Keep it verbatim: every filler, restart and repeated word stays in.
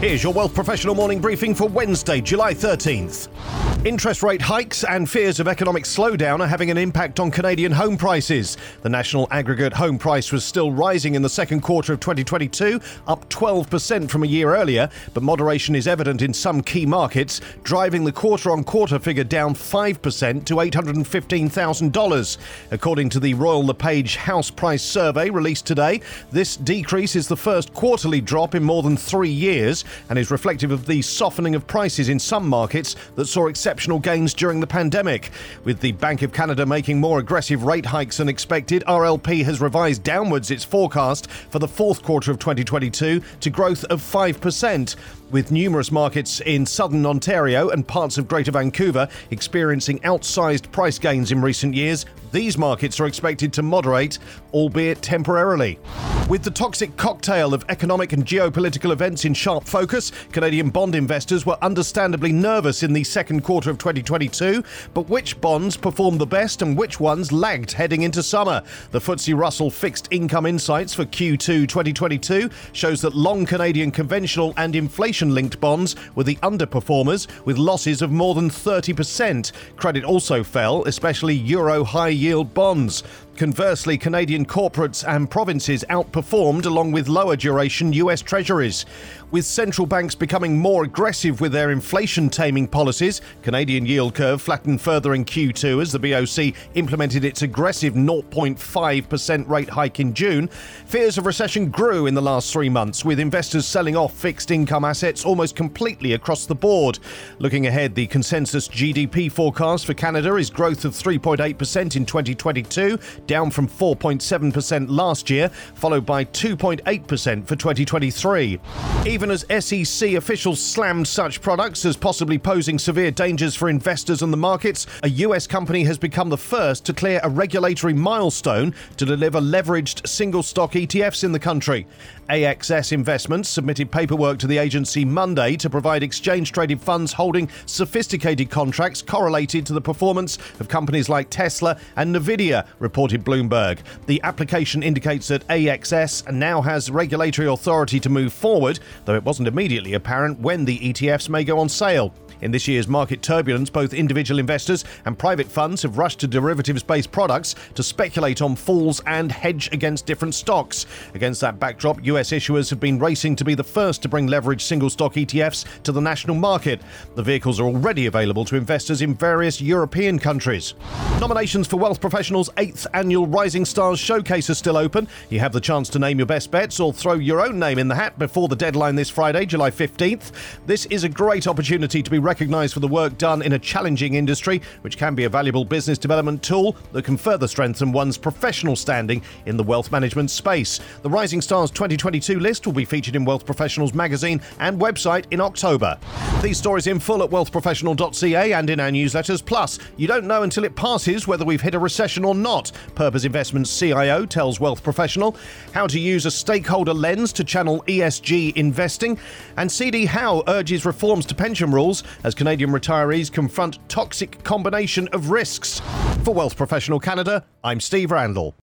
Here's your Wealth Professional morning briefing for Wednesday, July thirteenth. Interest rate hikes and fears of economic slowdown are having an impact on Canadian home prices. The national aggregate home price was still rising in the second quarter of twenty twenty-two, up twelve percent from a year earlier, but moderation is evident in some key markets, driving the quarter-on-quarter figure down five percent to eight hundred fifteen thousand dollars. According to the Royal LePage house price survey released today, this decrease is the first quarterly drop in more than three years and is reflective of the softening of prices in some markets that saw exceptional Exceptional gains during the pandemic. With the Bank of Canada making more aggressive rate hikes than expected, R L P has revised downwards its forecast for the fourth quarter of twenty twenty-two to growth of five percent, with numerous markets in southern Ontario and parts of Greater Vancouver experiencing outsized price gains in recent years. These markets are expected to moderate, albeit temporarily. With the toxic cocktail of economic and geopolitical events in sharp focus, Canadian bond investors were understandably nervous in the second quarter of twenty twenty-two, but which bonds performed the best and which ones lagged heading into summer? The F T S E Russell Fixed Income Insights for Q two twenty twenty-two shows that long Canadian conventional and inflation-linked bonds were the underperformers, with losses of more than thirty percent. Credit also fell, especially euro high-yield bonds. Conversely, Canadian corporates and provinces outperformed along with lower duration U S treasuries. With central banks becoming more aggressive with their inflation-taming policies, Canadian yield curve flattened further in Q two as the B O C implemented its aggressive zero point five percent rate hike in June. Fears of recession grew in the last three months, with investors selling off fixed income assets almost completely across the board. Looking ahead, the consensus G D P forecast for Canada is growth of three point eight percent in twenty twenty-two, down from four point seven percent last year, followed by two point eight percent for twenty twenty-three. Even as S E C officials slammed such products as possibly posing severe dangers for investors and the markets, a U S company has become the first to clear a regulatory milestone to deliver leveraged single-stock E T Fs in the country. A X S Investments submitted paperwork to the agency Monday to provide exchange-traded funds holding sophisticated contracts correlated to the performance of companies like Tesla and Nvidia, reported Bloomberg. The application indicates that A X S now has regulatory authority to move forward, though it wasn't immediately apparent when the E T Fs may go on sale. In this year's market turbulence, both individual investors and private funds have rushed to derivatives-based products to speculate on falls and hedge against different stocks. Against that backdrop, U S issuers have been racing to be the first to bring leveraged single-stock E T Fs to the national market. The vehicles are already available to investors in various European countries. Nominations for Wealth Professional's eighth annual Rising Stars showcase are still open. You have the chance to name your best bets or throw your own name in the hat before the deadline this Friday, July fifteenth. This is a great opportunity to be recognised for the work done in a challenging industry, which can be a valuable business development tool that can further strengthen one's professional standing in the wealth management space. The Rising Stars twenty twenty-two list will be featured in Wealth Professionals magazine and website in October. These stories in full at wealth professional dot c a and in our newsletters. Plus, you don't know until it passes whether we've hit a recession or not. Purpose Investments C I O tells Wealth Professional how to use a stakeholder lens to channel E S G investing, and C D Howe urges reforms to pension rules as Canadian retirees confront toxic combination of risks. For Wealth Professional Canada, I'm Steve Randall.